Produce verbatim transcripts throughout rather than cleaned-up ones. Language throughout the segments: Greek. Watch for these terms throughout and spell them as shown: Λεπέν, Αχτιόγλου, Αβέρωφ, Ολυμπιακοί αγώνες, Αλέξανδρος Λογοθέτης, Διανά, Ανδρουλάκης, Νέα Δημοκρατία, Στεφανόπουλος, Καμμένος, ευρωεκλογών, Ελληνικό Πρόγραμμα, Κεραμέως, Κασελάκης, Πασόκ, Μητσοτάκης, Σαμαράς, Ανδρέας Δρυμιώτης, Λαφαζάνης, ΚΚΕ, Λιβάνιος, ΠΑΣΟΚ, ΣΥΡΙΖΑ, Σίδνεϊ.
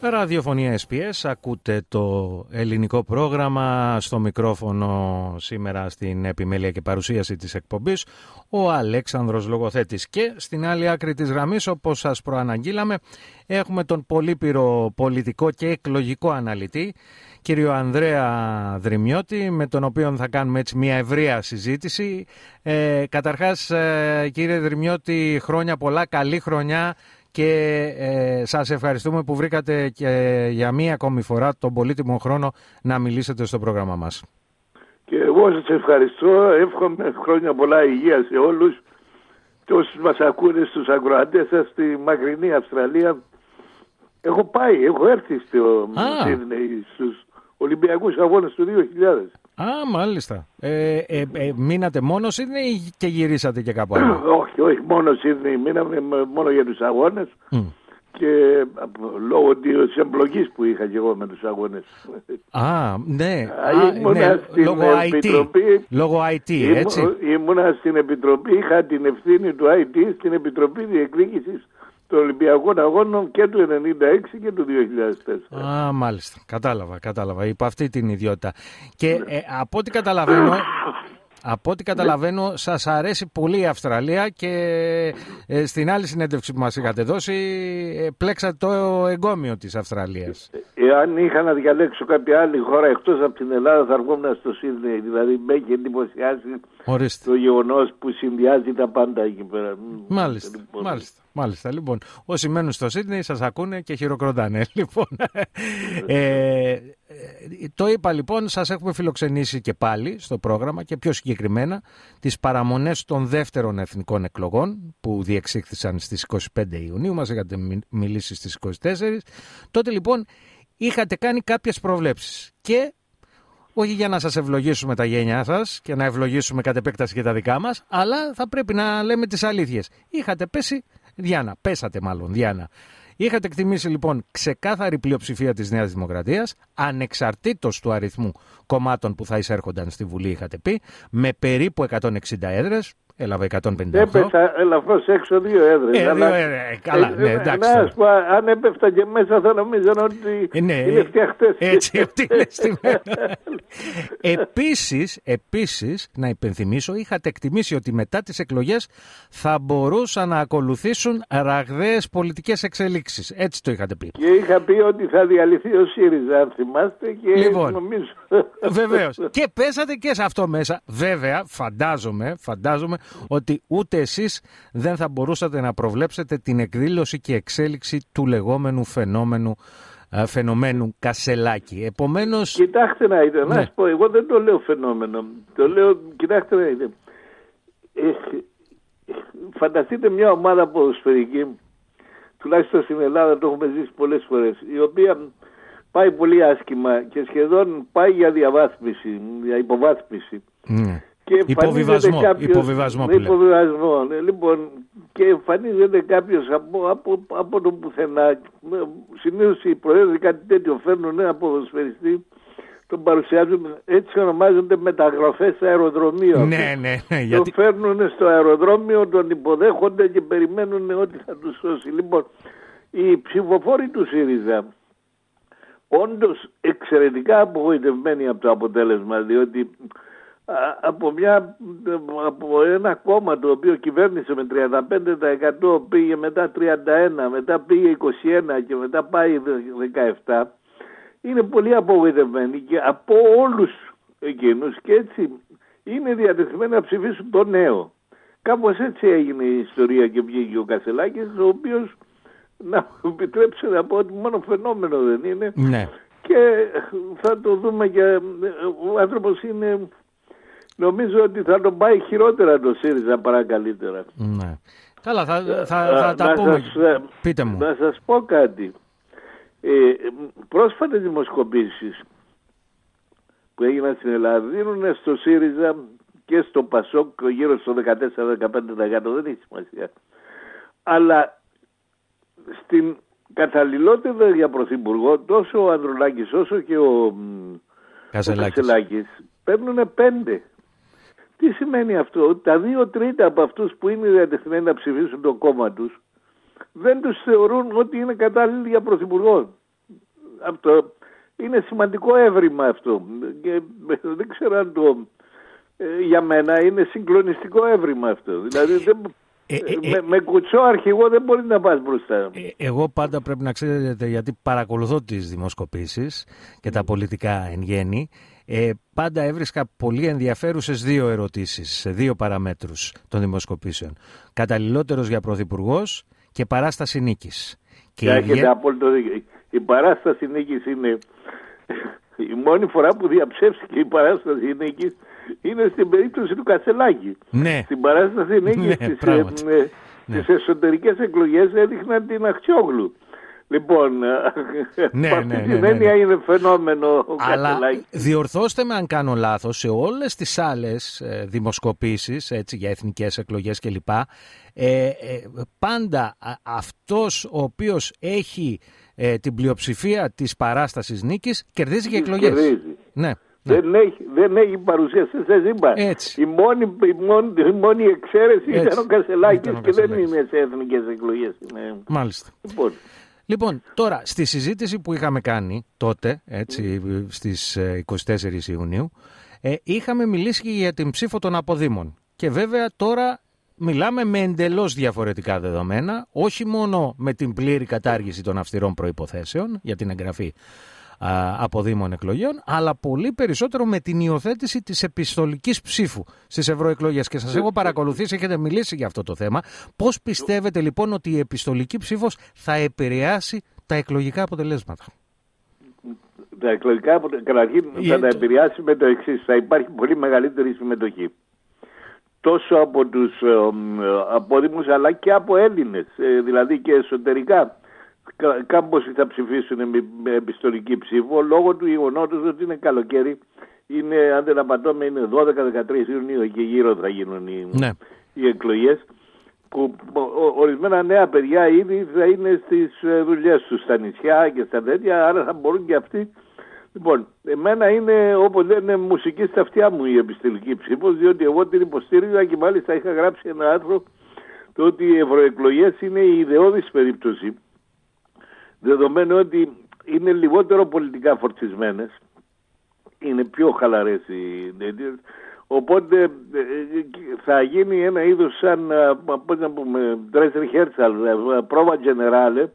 Ραδιοφωνία Ες Μπι Ες, ακούτε το ελληνικό πρόγραμμα. Στο μικρόφωνο σήμερα, στην επιμέλεια και παρουσίαση της εκπομπής, ο Αλέξανδρος Λογοθέτης. Και στην άλλη άκρη της γραμμής, όπως σας προαναγγείλαμε, έχουμε τον πολύπυρο πολιτικό και εκλογικό αναλυτή, κύριο Ανδρέα Δρυμιώτη, με τον οποίο θα κάνουμε έτσι μια ευρεία συζήτηση. Ε, καταρχάς, ε, κύριε Δρυμιώτη, χρόνια πολλά, καλή χρονιά. Και ε, σας ευχαριστούμε που βρήκατε και για μία ακόμη φορά τον πολύτιμο χρόνο να μιλήσετε στο πρόγραμμα μας. Και εγώ σας ευχαριστώ. Εύχομαι χρόνια πολλά υγεία σε όλους και όσους μας ακούνε, στους ακροατές σας στη μακρινή Αυστραλία. Έχω πάει, έχω έρθει στο, στους Ολυμπιακούς αγώνες του δύο χιλιάδες. Α, μάλιστα. Ε, ε, ε, μείνατε μόνος είναι ή και γυρίσατε και κάπου άλλο? Όχι, όχι, μόνος είναι. Μείναμε μόνο για τους αγώνες mm. και λόγω της εμπλοκής που είχα και εγώ με τους αγώνες. Α, ναι. Α, ήμουνα ναι. Στην λόγω Επιτροπή. Λόγω άι τι, ήμου, έτσι. Ήμουνα στην Επιτροπή, είχα την ευθύνη του άι τι στην Επιτροπή Διεκδίκησης των Ολυμπιακών Αγώνων και του ενενήντα έξι και του δύο χιλιάδες τέσσερα. Α, μάλιστα. Κατάλαβα, κατάλαβα. Υπό αυτή την ιδιότητα. Και ε, από ό,τι καταλαβαίνω, από ό,τι καταλαβαίνω σας αρέσει πολύ η Αυστραλία και ε, στην άλλη συνέντευξη που μας είχατε δώσει ε, πλέξατε το εγκόμιο της Αυστραλίας. Εάν είχα να διαλέξω κάποια άλλη χώρα εκτός από την Ελλάδα, θα αργόμουν στο Σίδνεϊ. Δηλαδή με έχει εντυπωσιάσει Ορίστε. το γεγονός που συνδυάζει τα πάντα εκεί πέρα. Μάλιστα, λοιπόν. μάλιστα. Μάλιστα, λοιπόν. Όσοι μένουν στο Σίδνεϊ σας ακούνε και χειροκροτάνε. Λοιπόν. ε, το είπα λοιπόν, σας έχουμε φιλοξενήσει και πάλι στο πρόγραμμα και πιο συγκεκριμένα τις παραμονές των δεύτερων εθνικών εκλογών που διεξήχθησαν στις εικοστή πέμπτη Ιουνίου. Μας είχατε μιλήσει στις εικοστή τέταρτη. Τότε λοιπόν είχατε κάνει κάποιες προβλέψεις και... όχι για να σας ευλογήσουμε τα γένια σας και να ευλογήσουμε κατ' επέκταση και τα δικά μας, αλλά θα πρέπει να λέμε τις αλήθειες. Είχατε πέσει, Διανά, πέσατε μάλλον, Διανά. Είχατε εκτιμήσει λοιπόν ξεκάθαρη πλειοψηφία της Νέας Δημοκρατίας, ανεξαρτήτως του αριθμού κομμάτων που θα εισέρχονταν στη Βουλή, είχατε πει, με περίπου εκατόν εξήντα έδρες. Έλαβε εκατόν πενήντα οκτώ. Έπεσα ελαφρώς έξω δύο έδρες. Ε, αλλά... ε, ε, καλά, ναι, εντάξει. Να σου πω, αν έπεφτα και μέσα θα νομίζαν ότι ε, ναι, είναι φτιαχτές. Έτσι, ότι είναι στη μέρα. Επίσης, επίσης, να υπενθυμίσω, είχατε εκτιμήσει ότι μετά τις εκλογές θα μπορούσαν να ακολουθήσουν ραγδαίες πολιτικές εξελίξεις. Έτσι το είχατε πει. Και είχα πει ότι θα διαλυθεί ο ΣΥΡΙΖΑ, αν θυμάστε. Και λοιπόν, νομίζω... βεβαίως. Και πέσατε και σε αυτό μέσα. Βέβαια, φαντάζομαι, φαντάζομαι ότι ούτε εσείς δεν θα μπορούσατε να προβλέψετε την εκδήλωση και εξέλιξη του λεγόμενου φαινόμενου, φαινομένου Κασελάκη. Επομένως... Κοιτάξτε να είδε, ναι. να σου πω, εγώ δεν το λέω φαινόμενο. Το λέω, κοιτάξτε να είδε. Ε, φανταστείτε μια ομάδα ποδοσφαιρική, τουλάχιστον στην Ελλάδα το έχουμε ζήσει πολλές φορές, η οποία πάει πολύ άσχημα και σχεδόν πάει για διαβάθμιση, για υποβάθμιση. Ναι. Και υποβιβασμό, κάποιος, υποβιβασμό, που υποβιβασμό ναι, λοιπόν, και εμφανίζεται κάποιος από, από, από το πουθενά. Συνήθως οι προέδροι κάτι τέτοιο φέρνουν ένα ποδοσφαιριστή, τον παρουσιάζουν, έτσι ονομάζονται μεταγραφές αεροδρομίων. Ναι, ναι, ναι, τον γιατί... φέρνουν στο αεροδρόμιο, τον υποδέχονται και περιμένουν ότι θα τους σώσει. Λοιπόν, οι ψηφοφόροι του ΣΥΡΙΖΑ, όντως εξαιρετικά απογοητευμένοι από το αποτέλεσμα, διότι... Από, μια, από ένα κόμμα το οποίο κυβέρνησε με τριάντα πέντε τοις εκατό, πήγε μετά τριάντα ένα τοις εκατό, μετά πήγε είκοσι ένα τοις εκατό και μετά πάει δεκαεπτά τοις εκατό, είναι πολύ απογοητευμένοι και από όλους εκείνους και έτσι είναι διατεθειμένοι να ψηφίσουν το νέο. Κάπως έτσι έγινε η ιστορία και βγήκε ο Κασελάκης, ο οποίος, να μου επιτρέψετε να πω ότι μόνο φαινόμενο δεν είναι, ναι. Και θα το δούμε και ο άνθρωπος είναι... Νομίζω ότι θα τον πάει χειρότερα το ΣΥΡΙΖΑ παρά καλύτερα. Ναι. Καλά, θα, θα, θα, θα τα πούμε. Σας, Πείτε μου. Να σας πω κάτι. Ε, πρόσφατες δημοσκοπήσεις που έγιναν στην Ελλάδα δίνουν στο ΣΥΡΙΖΑ και στο ΠΑΣΟΚ γύρω στο δεκατέσσερα με δεκαπέντε τοις εκατό, δεν έχει σημασία. Αλλά στην Καταλληλότερα για πρωθυπουργό τόσο ο Ανδρουλάκης όσο και ο Κασελάκης, ο Κασελάκης παίρνουν πέντε. Τι σημαίνει αυτό? Τα δύο τρίτα από αυτούς που είναι διατεθειμένοι να ψηφίσουν το κόμμα τους δεν τους θεωρούν ότι είναι κατάλληλοι για πρωθυπουργό. Αυτό είναι σημαντικό έβριμα αυτό. Και δεν ξέρω αν το... Για μένα είναι συγκλονιστικό έβριμα αυτό. Δηλαδή δεν... Ε, ε, με, με κουτσό αρχηγό δεν μπορεί να πας μπροστά. Ε, εγώ πάντα πρέπει να ξέρετε, γιατί παρακολουθώ τις δημοσκοπήσεις και τα πολιτικά εν γέννη, ε, πάντα έβρισκα πολύ ενδιαφέρουσες δύο ερωτήσεις σε δύο παραμέτρους των δημοσκοπήσεων. Καταλληλότερος για πρωθυπουργός και παράσταση νίκης. Και έχετε η... απόλυτο δίκιο. Η παράσταση νίκης είναι η μόνη φορά που διαψεύστηκε η παράσταση νίκης. Είναι στην περίπτωση του Κασελάκη. Ναι. Στην παράσταση νίκης ναι, στις, ε, ε, ναι. στις εσωτερικές εκλογές έδειχναν την Αχτιόγλου. Λοιπόν, ναι, από ναι, αυτή ναι, την έννοια ναι, ναι. είναι φαινόμενο ο Κασελάκης. Διορθώστε με αν κάνω λάθος, σε όλες τις άλλες ε, δημοσκοπήσεις έτσι, για εθνικές εκλογές κλπ. Ε, ε, πάντα αυτός ο οποίος έχει ε, την πλειοψηφία της παράστασης νίκης κερδίζει και εκλογές. Κερδίζει. Ναι. Ναι. Δεν, έχει, δεν έχει παρουσία σε ζήμπα. Η μόνη, η, μόνη, η μόνη εξαίρεση Έτσι. ήταν ο Κασελάκης και δεν είναι σε εθνικές εκλογές. Ναι. Μάλιστα. Λοιπόν. λοιπόν, τώρα στη συζήτηση που είχαμε κάνει τότε, έτσι, στις εικοστή τέταρτη Ιουνίου, ε, είχαμε μιλήσει και για την ψήφο των αποδήμων. Και βέβαια τώρα μιλάμε με εντελώς διαφορετικά δεδομένα, όχι μόνο με την πλήρη κατάργηση των αυστηρών προϋποθέσεων για την εγγραφή από Δήμων εκλογέων, αλλά πολύ περισσότερο με την υιοθέτηση της επιστολικής ψήφου στις ευρωεκλογές. Και σας έχω παρακολουθήσει, έχετε μιλήσει για αυτό το θέμα. Πώς πιστεύετε λοιπόν ότι η επιστολική ψήφος θα επηρεάσει τα εκλογικά αποτελέσματα? Τα εκλογικά αποτελέσματα, καταρχήν, θα τα επηρεάσει με το εξής. Θα υπάρχει πολύ μεγαλύτερη συμμετοχή. Τόσο από τους απόδημους, αλλά και από Έλληνες, δηλαδή και εσωτερικά. Κάμποση θα ψηφίσουν με επιστολική ψήφο λόγω του γεγονότος ότι είναι καλοκαίρι. Είναι, αν δεν απατώμε, είναι δώδεκα δεκατρείς Ιουνίου και γύρω θα γίνουν οι, ναι. οι εκλογές. Που ορισμένα νέα παιδιά ήδη θα είναι στις δουλειές τους, στα νησιά και στα τέτοια, άρα θα μπορούν και αυτοί. Λοιπόν, εμένα είναι, όπως λένε, μουσική στα αυτιά μου η επιστολική ψήφος, διότι εγώ την υποστήριζα και μάλιστα είχα γράψει ένα άρθρο το ότι οι ευρωεκλογές είναι η ιδεώδης περίπτωση. Δεδομένου ότι είναι λιγότερο πολιτικά φορτισμένες, είναι πιο χαλαρές οι τέτοιες, οπότε θα γίνει ένα είδος σαν, πώς να πούμε, dress rehearsal, πρόβα generale,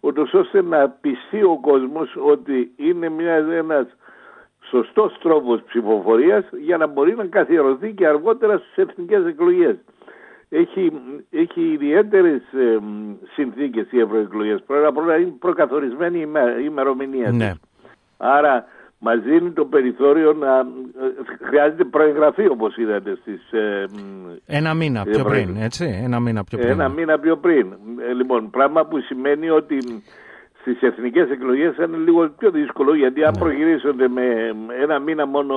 ούτως ώστε να πιστεί ο κόσμος ότι είναι μια, ένας σωστός τρόπος ψηφοφορίας για να μπορεί να καθιερωθεί και αργότερα στις εθνικές εκλογές. Έχει, έχει ιδιαίτερες ε, συνθήκες οι ευρωεκλογές. Πρώτα είναι προκαθορισμένη η ημερομηνία. Ναι. Άρα μας δίνει το περιθώριο να... Ε, χρειάζεται προεγγραφή, όπως είδατε στις... Ε, ένα μήνα πιο πριν, έτσι. Ένα μήνα πιο πριν. Ένα μήνα πιο πριν. Ε, λοιπόν, πράγμα που σημαίνει ότι στις εθνικές εκλογές είναι λίγο πιο δύσκολο, γιατί αν ναι. προγυρίσονται με ένα μήνα μόνο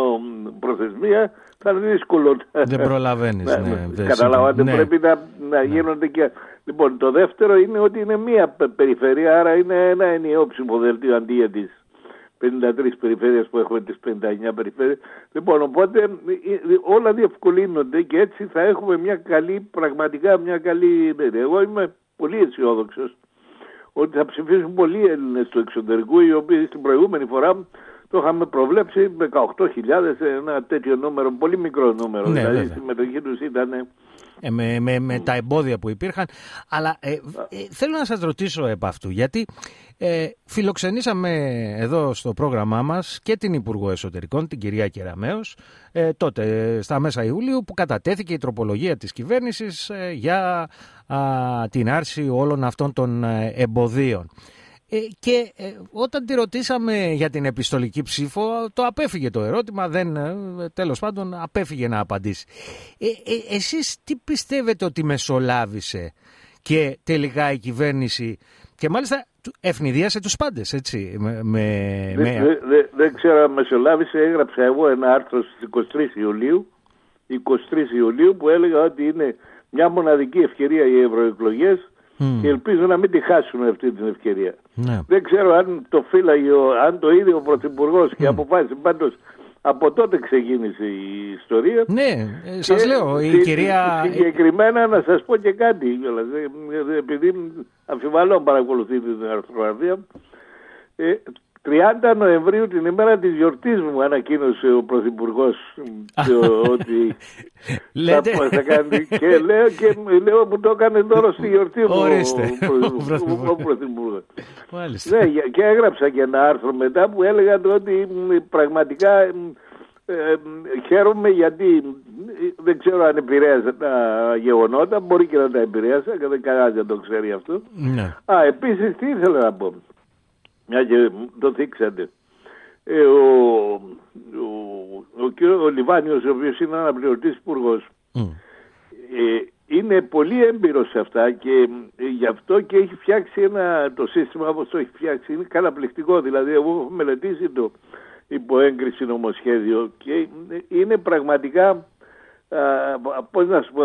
προθεσμία, θα είναι δύσκολο. Δεν προλαβαίνεις. Να, ναι, ναι, καταλαβαίνετε, ναι. πρέπει να, να ναι. γίνονται και... Λοιπόν, το δεύτερο είναι ότι είναι μία περιφέρεια, άρα είναι ένα ενιαίο ψηφοδέλτιο αντί για τις πενήντα τρεις περιφέρειες που έχουμε, τις πενήντα εννέα περιφέρειες. Λοιπόν, οπότε όλα διευκολύνονται και έτσι θα έχουμε μια καλή, πραγματικά μια καλή... Εγώ είμαι πολύ αισιόδοξος ότι θα ψηφίσουν πολλοί Έλληνες του εξωτερικού, οι οποίοι στην προηγούμενη φορά το είχαμε προβλέψει με δεκαοκτώ χιλιάδες, ένα τέτοιο νούμερο, πολύ μικρό νούμερο. Ναι, δηλαδή η συμμετοχή τους ήταν... Ε, με, με, με τα εμπόδια που υπήρχαν. Αλλά ε, ε, θέλω να σας ρωτήσω επ' αυτού, γιατί ε, φιλοξενήσαμε εδώ στο πρόγραμμά μας και την Υπουργό Εσωτερικών, την κυρία Κεραμέως, ε, τότε στα μέσα Ιουλίου, που κατατέθηκε η τροπολογία της κυβέρνησης ε, για α, την άρση όλων αυτών των εμποδίων. Ε, και ε, όταν τη ρωτήσαμε για την επιστολική ψήφο, το απέφυγε το ερώτημα, δεν, τέλος πάντων απέφυγε να απαντήσει. Ε, ε, εσείς τι πιστεύετε ότι μεσολάβησε και τελικά η κυβέρνηση, και μάλιστα ευνηδίασε τους πάντες, έτσι? Με, με, δεν, με... Δε, δε, δεν ξέρω αν μεσολάβησε, έγραψα εγώ ένα άρθρο στις εικοστή τρίτη Ιουλίου που έλεγα ότι είναι μια μοναδική ευκαιρία οι ευρωεκλογές Mm. Και ελπίζω να μην τη χάσουμε αυτή την ευκαιρία. Ναι. Δεν ξέρω αν το φύλαγε, αν το ίδιο ο Πρωθυπουργός mm. και αποφάσισε. Πάντως από τότε ξεκίνησε η ιστορία. Ναι, σας λέω. Η κυρία... Συγκεκριμένα να σας πω και κάτι, επειδή αμφιβάλλω παρακολουθεί την αρθρογραφία. τριάντα Νοεμβρίου, την ημέρα της γιορτής μου, ανακοίνωσε ο Πρωθυπουργός ότι θα, θα κάνει. Και λέω, και λέω που το έκανε τώρα στη γιορτή μου ο Πρωθυπουργός. Ναι, και έγραψα και ένα άρθρο μετά που έλεγα ότι πραγματικά ε, χαίρομαι, γιατί δεν ξέρω αν επηρέασα τα γεγονότα, μπορεί και να τα επηρέασα και δεν κανένας δεν το ξέρει αυτό. Ναι. Α, επίσης τι ήθελα να πω, μια και το θίξατε. Ε, ο, ο, ο, ο Λιβάνιος, ο οποίος είναι αναπληρωτής υπουργός, mm. ε, είναι πολύ έμπειρος σε αυτά και ε, γι' αυτό και έχει φτιάξει ένα, το σύστημα όπως το έχει φτιάξει είναι καταπληκτικό. Δηλαδή, εγώ έχω μελετήσει το υποέγκριση νομοσχέδιο και είναι πραγματικά, α, πώς να σου πω,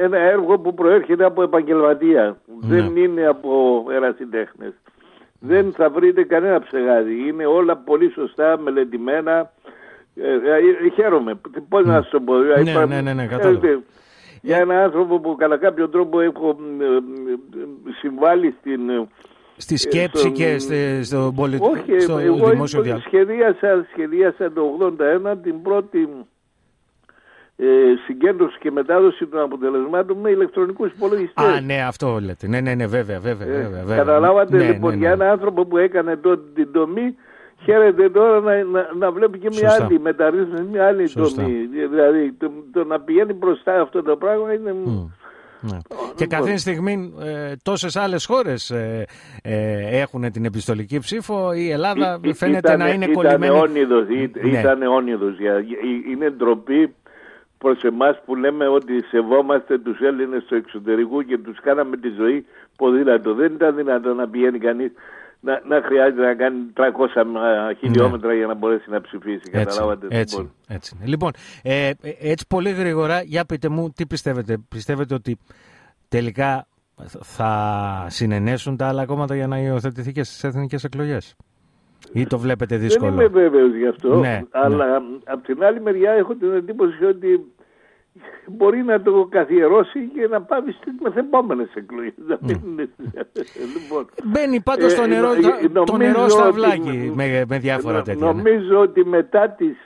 ένα έργο που προέρχεται από επαγγελματία. Mm. Δεν είναι από ερασιτέχνες. Δεν θα βρείτε κανένα ψεγάδι. Είναι όλα πολύ σωστά μελετημένα. Ε, ε, χαίρομαι. Πώς να σου το πω. Ναι, Υπά... ναι, ναι, ναι, κατάλαβα. Ε, για έναν άνθρωπο που κατά κάποιο τρόπο έχω συμβάλει στην... Στη σκέψη στον... και στο, πολι... Όχι, στο εγώ δημόσιο διάλογο. Σχεδίασα, σχεδίασα το ογδόντα ένα την πρώτη ε, συγκέντρωση και μετάδοση των αποτελεσμάτων με ηλεκτρονικούς υπολογιστές. Α, ναι, αυτό λέτε. Ναι, ναι, ναι, βέβαια, βέβαια. βέβαια, βέβαια. Καταλάβατε, ναι, λοιπόν, ναι, ναι. Για έναν άνθρωπο που έκανε τότε την τομή, χαίρεται τώρα να, να, να βλέπει και μια Σωστά. άλλη μεταρρύθμιση, μια άλλη Σωστά. τομή. Δηλαδή, το, το να πηγαίνει μπροστά αυτό το πράγμα είναι... Mm. Ναι. Και κάθε στιγμή ε, τόσες άλλες χώρες ε, ε, έχουν την επιστολική ψήφο. Η Ελλάδα Ή, φαίνεται ήτανε, να είναι κολλημένη. Ήταν όνειδος. Είναι ντροπή προς εμάς που λέμε ότι σεβόμαστε τους Έλληνες στο εξωτερικό και τους κάναμε τη ζωή ποδήλατο. Δεν ήταν δυνατό να πηγαίνει κανείς να, να χρειάζεται να κάνει τριακόσια χιλιόμετρα ναι. για να μπορέσει να ψηφίσει. Καταλάβατε. Έτσι, λοιπόν, έτσι. λοιπόν ε, έτσι πολύ γρήγορα, για πείτε μου τι πιστεύετε. Πιστεύετε ότι τελικά θα συνενέσουν τα άλλα κόμματα για να υιοθετηθεί και στις εθνικές εκλογές, ή το βλέπετε δύσκολο? Δεν είμαι βέβαιος γι' αυτό, ναι, αλλά ναι. από την άλλη μεριά έχω την εντύπωση ότι μπορεί να το καθιερώσει και να πάμε στις μεθεπόμενες εκλογές. Mm. Λοιπόν, μπαίνει πάντως το νερό, ε, το νερό στα αυλάκι με, με διάφορα νο, τέτοια. Νομίζω ναι. ότι μετά τις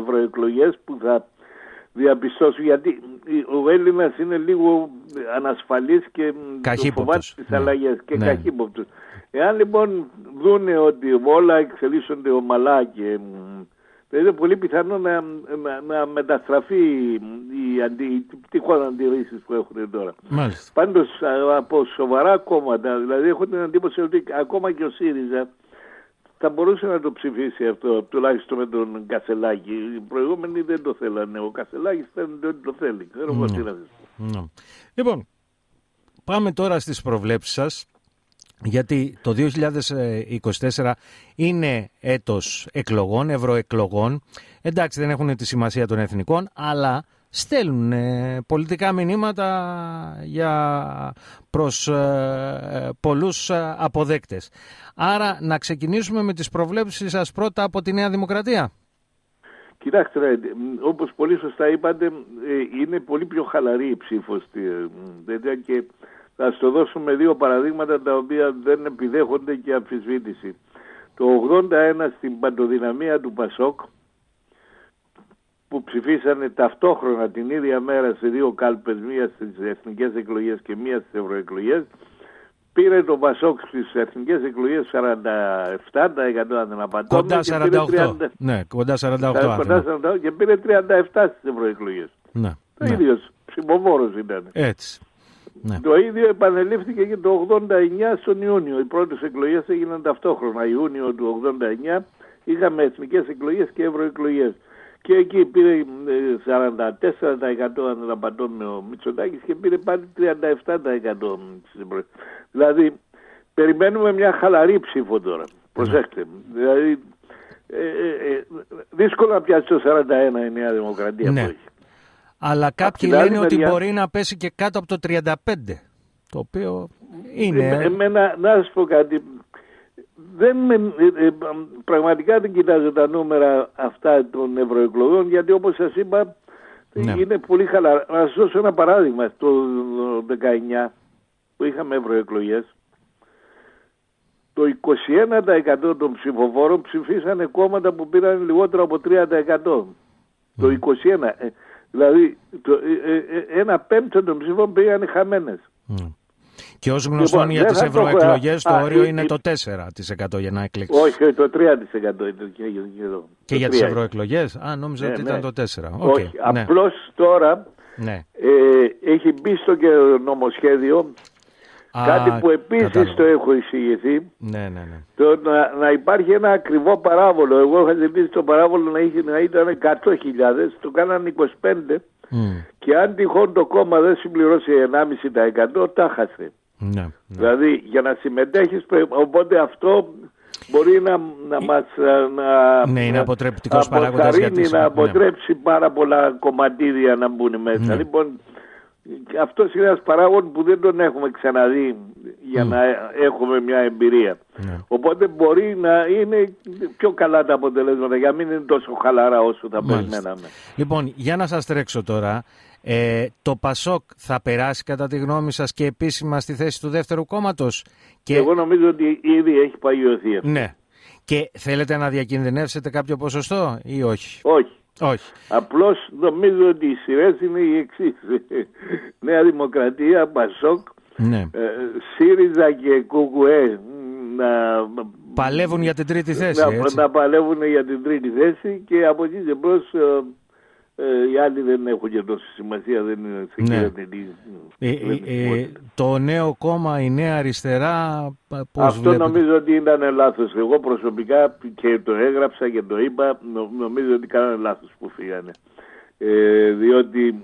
ευρωεκλογές που θα διαπιστώσω, γιατί ο Έλληνας είναι λίγο ανασφαλής και φοβάται τις αλλαγές ναι. και ναι. καχύποπτος. Εάν λοιπόν δούνε ότι όλα εξελίσσονται ομαλά και... είναι πολύ πιθανό να, να, να μεταστραφεί οι, αντι, οι τυχόν αντιρρήσεις που έχουν τώρα. Μάλιστα. Πάντως από σοβαρά κόμματα, δηλαδή έχω την εντύπωση ότι ακόμα και ο ΣΥΡΙΖΑ θα μπορούσε να το ψηφίσει αυτό, τουλάχιστον με τον Κασελάκη. Οι προηγούμενοι δεν το θέλανε. Ο Κασελάκης φαίνεται ότι το θέλει. Ξέρω mm. τι να mm. Λοιπόν, πάμε τώρα στις προβλέψεις σας. Γιατί το δύο χιλιάδες είκοσι τέσσερα είναι έτος εκλογών, ευρωεκλογών. Εντάξει, δεν έχουν τη σημασία των εθνικών, αλλά στέλνουν πολιτικά μηνύματα για προς πολλούς αποδέκτες. Άρα να ξεκινήσουμε με τις προβλέψεις σας πρώτα από τη Νέα Δημοκρατία. Κοιτάξτε, όπως πολύ σωστά είπατε, είναι πολύ πιο χαλαρή η ψήφος και... Θα στο δώσουμε δύο παραδείγματα τα οποία δεν επιδέχονται και αμφισβήτηση. Το ογδόντα ένα στην παντοδυναμία του Πασόκ, που ψηφίσανε ταυτόχρονα την ίδια μέρα σε δύο κάλπες, μία στις εθνικές εκλογές και μία στις ευρωεκλογές, πήρε το Πασόκ στις εθνικές εκλογές σαράντα επτά τοις εκατό, αν δεν απατώμε, κοντά σαράντα οκτώ τοις εκατό. Ναι, κοντά σαράντα οκτώ τοις εκατό και πήρε τριάντα επτά τοις εκατό στις ευρωεκλογές. Ναι, το ναι. ίδιος ψηφοφόρος ήταν. Έτσι. Ναι. Το ίδιο επανελήφθηκε και το ογδόντα εννιά στον Ιούνιο. Οι πρώτες εκλογές έγιναν ταυτόχρονα. Ιούνιο του ογδόντα εννιά είχαμε εθνικές εκλογές και ευρωεκλογές. Και εκεί πήρε σαράντα τέσσερα τοις εκατό αν δεν απατώμε ο Μητσοτάκης και πήρε πάλι τριάντα επτά τοις εκατό. Δηλαδή περιμένουμε μια χαλαρή ψήφο τώρα. Mm. Προσέξτε. Δηλαδή ε, ε, ε, δύσκολο να πιάσει το σαράντα ένα η Νέα Δημοκρατία ναι. που έχει. Αλλά κάποιοι λένε μεριά... ότι μπορεί να πέσει και κάτω από το τριάντα πέντε. Το οποίο είναι... Ε, εμένα, να σας πω κάτι. Δεν, πραγματικά δεν κοιτάζω τα νούμερα αυτά των ευρωεκλογών, γιατί όπως σας είπα, ναι, είναι πολύ χαλαρά. Να σας δώσω ένα παράδειγμα. Το δεκαεννιά που είχαμε ευρωεκλογές, το είκοσι ένα τοις εκατό των ψηφοφόρων ψηφίσανε κόμματα που πήραν λιγότερο από τρία τοις εκατό. Mm. Το είκοσι ένα τοις εκατό. Δηλαδή, το, ένα πέμπτο των ψηφών πήγανε χαμένες. Mm. Και ως γνωστόν, λοιπόν, για τις ευρωεκλογές το, το όριο α, είναι η... το τέσσερα τοις εκατό για να εκλέξεις. Όχι, το τρία τοις εκατό είναι εδώ. Και το για τις ευρωεκλογές, α, νόμιζα ναι, ότι ναι. ήταν το τέσσερα τοις εκατό. Όχι, okay, ναι. Απλώς τώρα ναι. ε, έχει μπει στο νομοσχέδιο α, κάτι που επίσης κατάλαβα. Το έχω εισηγηθεί. Ναι, ναι, ναι. Το, να, να υπάρχει ένα ακριβό παράβολο. Εγώ είχα ζητήσει το παράβολο να, είχε, να ήταν εκατό χιλιάδες, το κάνανε είκοσι πέντε. Mm. Και αν τυχόν το κόμμα δεν συμπληρώσει ενάμιση τοις εκατό, τα χάσε. Ναι, ναι. Δηλαδή για να συμμετέχεις, οπότε αυτό μπορεί να, να μας να, ναι, είναι αποτρεπτικός παράγοντας για τις... να αποτρέψει ναι. πάρα πολλά κομματίδια να μπουν μέσα. Ναι. Λοιπόν, αυτός είναι ένας παράγον που δεν τον έχουμε ξαναδεί για mm. να έχουμε μια εμπειρία. Ναι. Οπότε μπορεί να είναι πιο καλά τα αποτελέσματα για να μην είναι τόσο χαλαρά όσο θα περιμέναμε. Λοιπόν, για να σας τρέξω τώρα. Ε, το Πασόκ θα περάσει κατά τη γνώμη σας και επίσημα στη θέση του δεύτερου κόμματος? Και... εγώ νομίζω ότι ήδη έχει παγιωθεί. Ναι. Και θέλετε να διακινδυνεύσετε κάποιο ποσοστό ή όχι? Όχι. Όχι. Απλώς νομίζω ότι οι σειρές είναι οι εξής. Νέα Δημοκρατία, Πασόκ, ναι. ε, ΣΥΡΙΖΑ και ΚΚΕ να παλεύουν για την τρίτη θέση. Να, έτσι. να παλεύουν για την τρίτη θέση και από εκεί και προς... Ε, οι άλλοι δεν έχουν και τόση σημασία, δεν είναι σε ναι. κύριε ε, ε, ε, το νέο κόμμα, η Νέα Αριστερά, πώς αυτό βλέπετε? Νομίζω ότι ήταν λάθος. Εγώ προσωπικά και το έγραψα και το είπα, νομίζω ότι κάνανε λάθος που φύγανε. Ε, διότι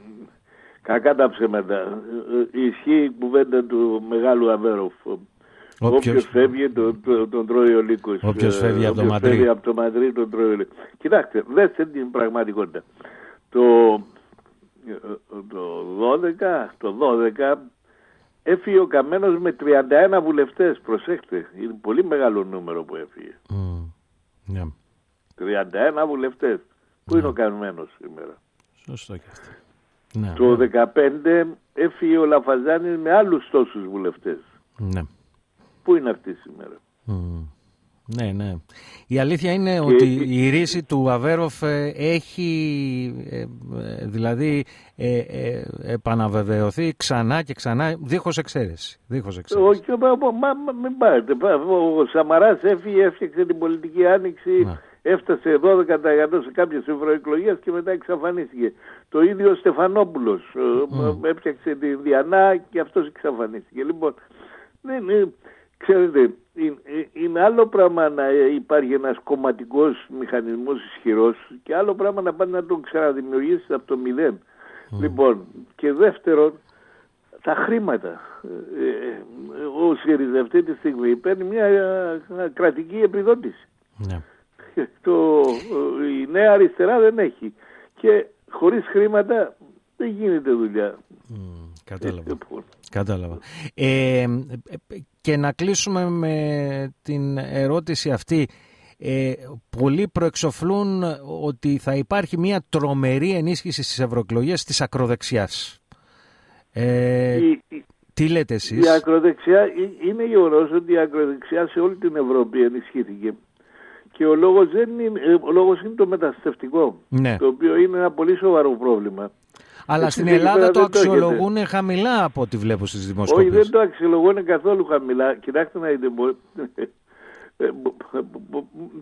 κακά τα ψέματα. Ισχύει η κουβέντα του μεγάλου Αβέρωφ. Όποιος φεύγει τον το, το τρώει ο λύκος. Όποιος φεύγει από το Μαδρί τον τρώει ο λύκος. Κοιτάξτε, δέστε την πραγματικότητα. Το, το, δώδεκα, το δώδεκα έφυγε ο Καμμένος με τριάντα ένα βουλευτές. Προσέξτε, είναι πολύ μεγάλο νούμερο που έφυγε. Mm. Yeah. τριάντα ένα βουλευτές. Yeah. Πού είναι ο Καμμένος σήμερα? Σωστό και αυτό. Το δεκαπέντε έφυγε ο Λαφαζάνης με άλλους τόσους βουλευτές. Yeah. Πού είναι αυτή σήμερα? Mm. Ναι, ναι. Η αλήθεια είναι και... ότι η ρίση του Αβέροφ έχει ε, δηλαδή ε, ε, επαναβεβαιωθεί ξανά και ξανά, δίχως εξαίρεση. Δίχως εξαίρεση. Ο, μα, μα, μην πάρετε. Ο Σαμαράς έφυγε, έφτιαξε την πολιτική άνοιξη, να. Έφτασε δώδεκα τοις εκατό σε κάποιες ευρωεκλογές και μετά εξαφανίστηκε. Το ίδιο ο Στεφανόπουλος mm. έφτιαξε τη Διανά και αυτός εξαφανίστηκε. Λοιπόν, ναι, ναι. Ξέρετε, είναι άλλο πράγμα να υπάρχει ένας κομματικός μηχανισμός ισχυρός και άλλο πράγμα να πάνε να τον ξαναδημιουργήσεις από το μηδέν. Mm. Λοιπόν, και δεύτερον, τα χρήματα. Ο ΣΥΡΙΖΑ αυτή τη στιγμή παίρνει μια κρατική επιδότηση. Yeah. Το, η Νέα Αριστερά δεν έχει. Και χωρίς χρήματα δεν γίνεται δουλειά. Mm. Κατάλαβα. Κατάλαβα. Ε, και να κλείσουμε με την ερώτηση αυτή. Ε, πολλοί προεξοφλούν ότι θα υπάρχει μια τρομερή ενίσχυση στις ευρωεκλογές της ακροδεξιάς. Ε, η, τι λέτε εσείς? Η ακροδεξιά, είναι γεγονός ότι η ακροδεξιά σε όλη την Ευρώπη ενισχύθηκε. Και ο λόγος, δεν είναι, ο λόγος είναι το μεταναστευτικό, ναι. το οποίο είναι ένα πολύ σοβαρό πρόβλημα. Αλλά στην Ελλάδα το αξιολογούν χαμηλά από ό,τι βλέπω στις δημοσκοπήσεις. Όχι, δεν το αξιολογούν καθόλου χαμηλά. Κοιτάξτε να δείτε.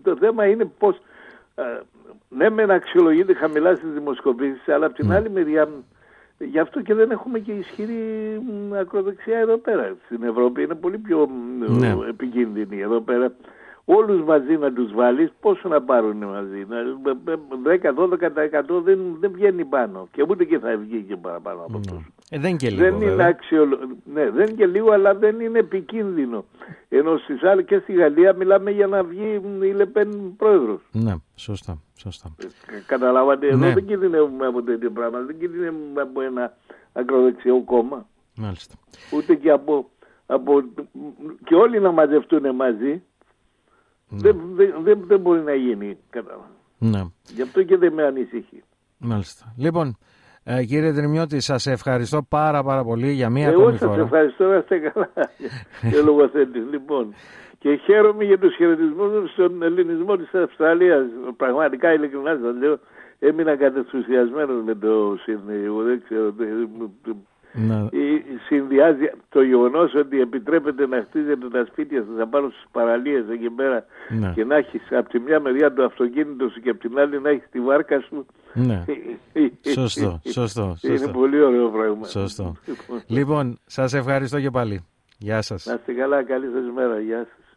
Το θέμα είναι πως. Ναι, μεν αξιολογείται χαμηλά στις δημοσκοπήσεις, αλλά από την mm. άλλη μεριά. Γι' αυτό και δεν έχουμε και ισχυρή ακροδεξιά εδώ πέρα. Στην Ευρώπη είναι πολύ πιο ναι. επικίνδυνη εδώ πέρα. Όλους μαζί να τους βάλεις, πόσο να πάρουν μαζί? δέκα με δώδεκα τοις εκατό δεν, δεν βγαίνει πάνω. Και ούτε και θα βγει και παραπάνω από αυτό. Ε, δεν και λίγο. Δεν είναι, αξιολο... ναι, δεν και λίγο, αλλά δεν είναι επικίνδυνο. Ενώ στις άλλες και στη Γαλλία μιλάμε για να βγει η Λεπέν πρόεδρος. Ναι, σωστά. σωστά. Καταλάβατε, εδώ ναι. δεν κινδυνεύουμε από τέτοια πράγματα. Δεν κινδυνεύουμε από ένα ακροδεξιό κόμμα. Μάλιστα. Ούτε και από, από... και όλοι να μαζευτούν μαζί. Ναι. Δεν, δεν, δεν μπορεί να γίνει. Ναι. Γι' αυτό και δεν με ανησυχεί. Μάλιστα. Λοιπόν, ε, κύριε Δρυμιώτη, σας ευχαριστώ πάρα πάρα πολύ για μία Εγώ ακόμη σας φορά. Εγώ σας ευχαριστώ, να είστε καλά. Και Λογοθέτης, λοιπόν. Και χαίρομαι για τους χαιρετισμούς στον ελληνισμό της Αυστραλίας. Πραγματικά, ειλικρινά σας λέω, έμεινα κατευθυνσιασμένος με το συνδυασμό. Δεν ξέρω. Να... συνδυάζει το γεγονός ότι επιτρέπεται να χτίζετε τα σπίτια σας απάνω στις παραλίες εκεί πέρα, να. Και να έχεις από τη μια μεριά το αυτοκίνητο σου και από την άλλη να έχεις τη βάρκα σου. Ναι. Σωστό, σωστό, σωστό. Είναι πολύ ωραίο πράγμα. Σωστό. Λοιπόν, σας ευχαριστώ και πάλι. Γεια σας. Να είστε καλά, καλή σας μέρα. Γεια σας.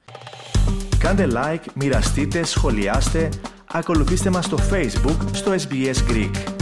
Κάντε like, μοιραστείτε, σχολιάστε. Ακολουθήστε μας στο Facebook, στο ες μπι ες Greek.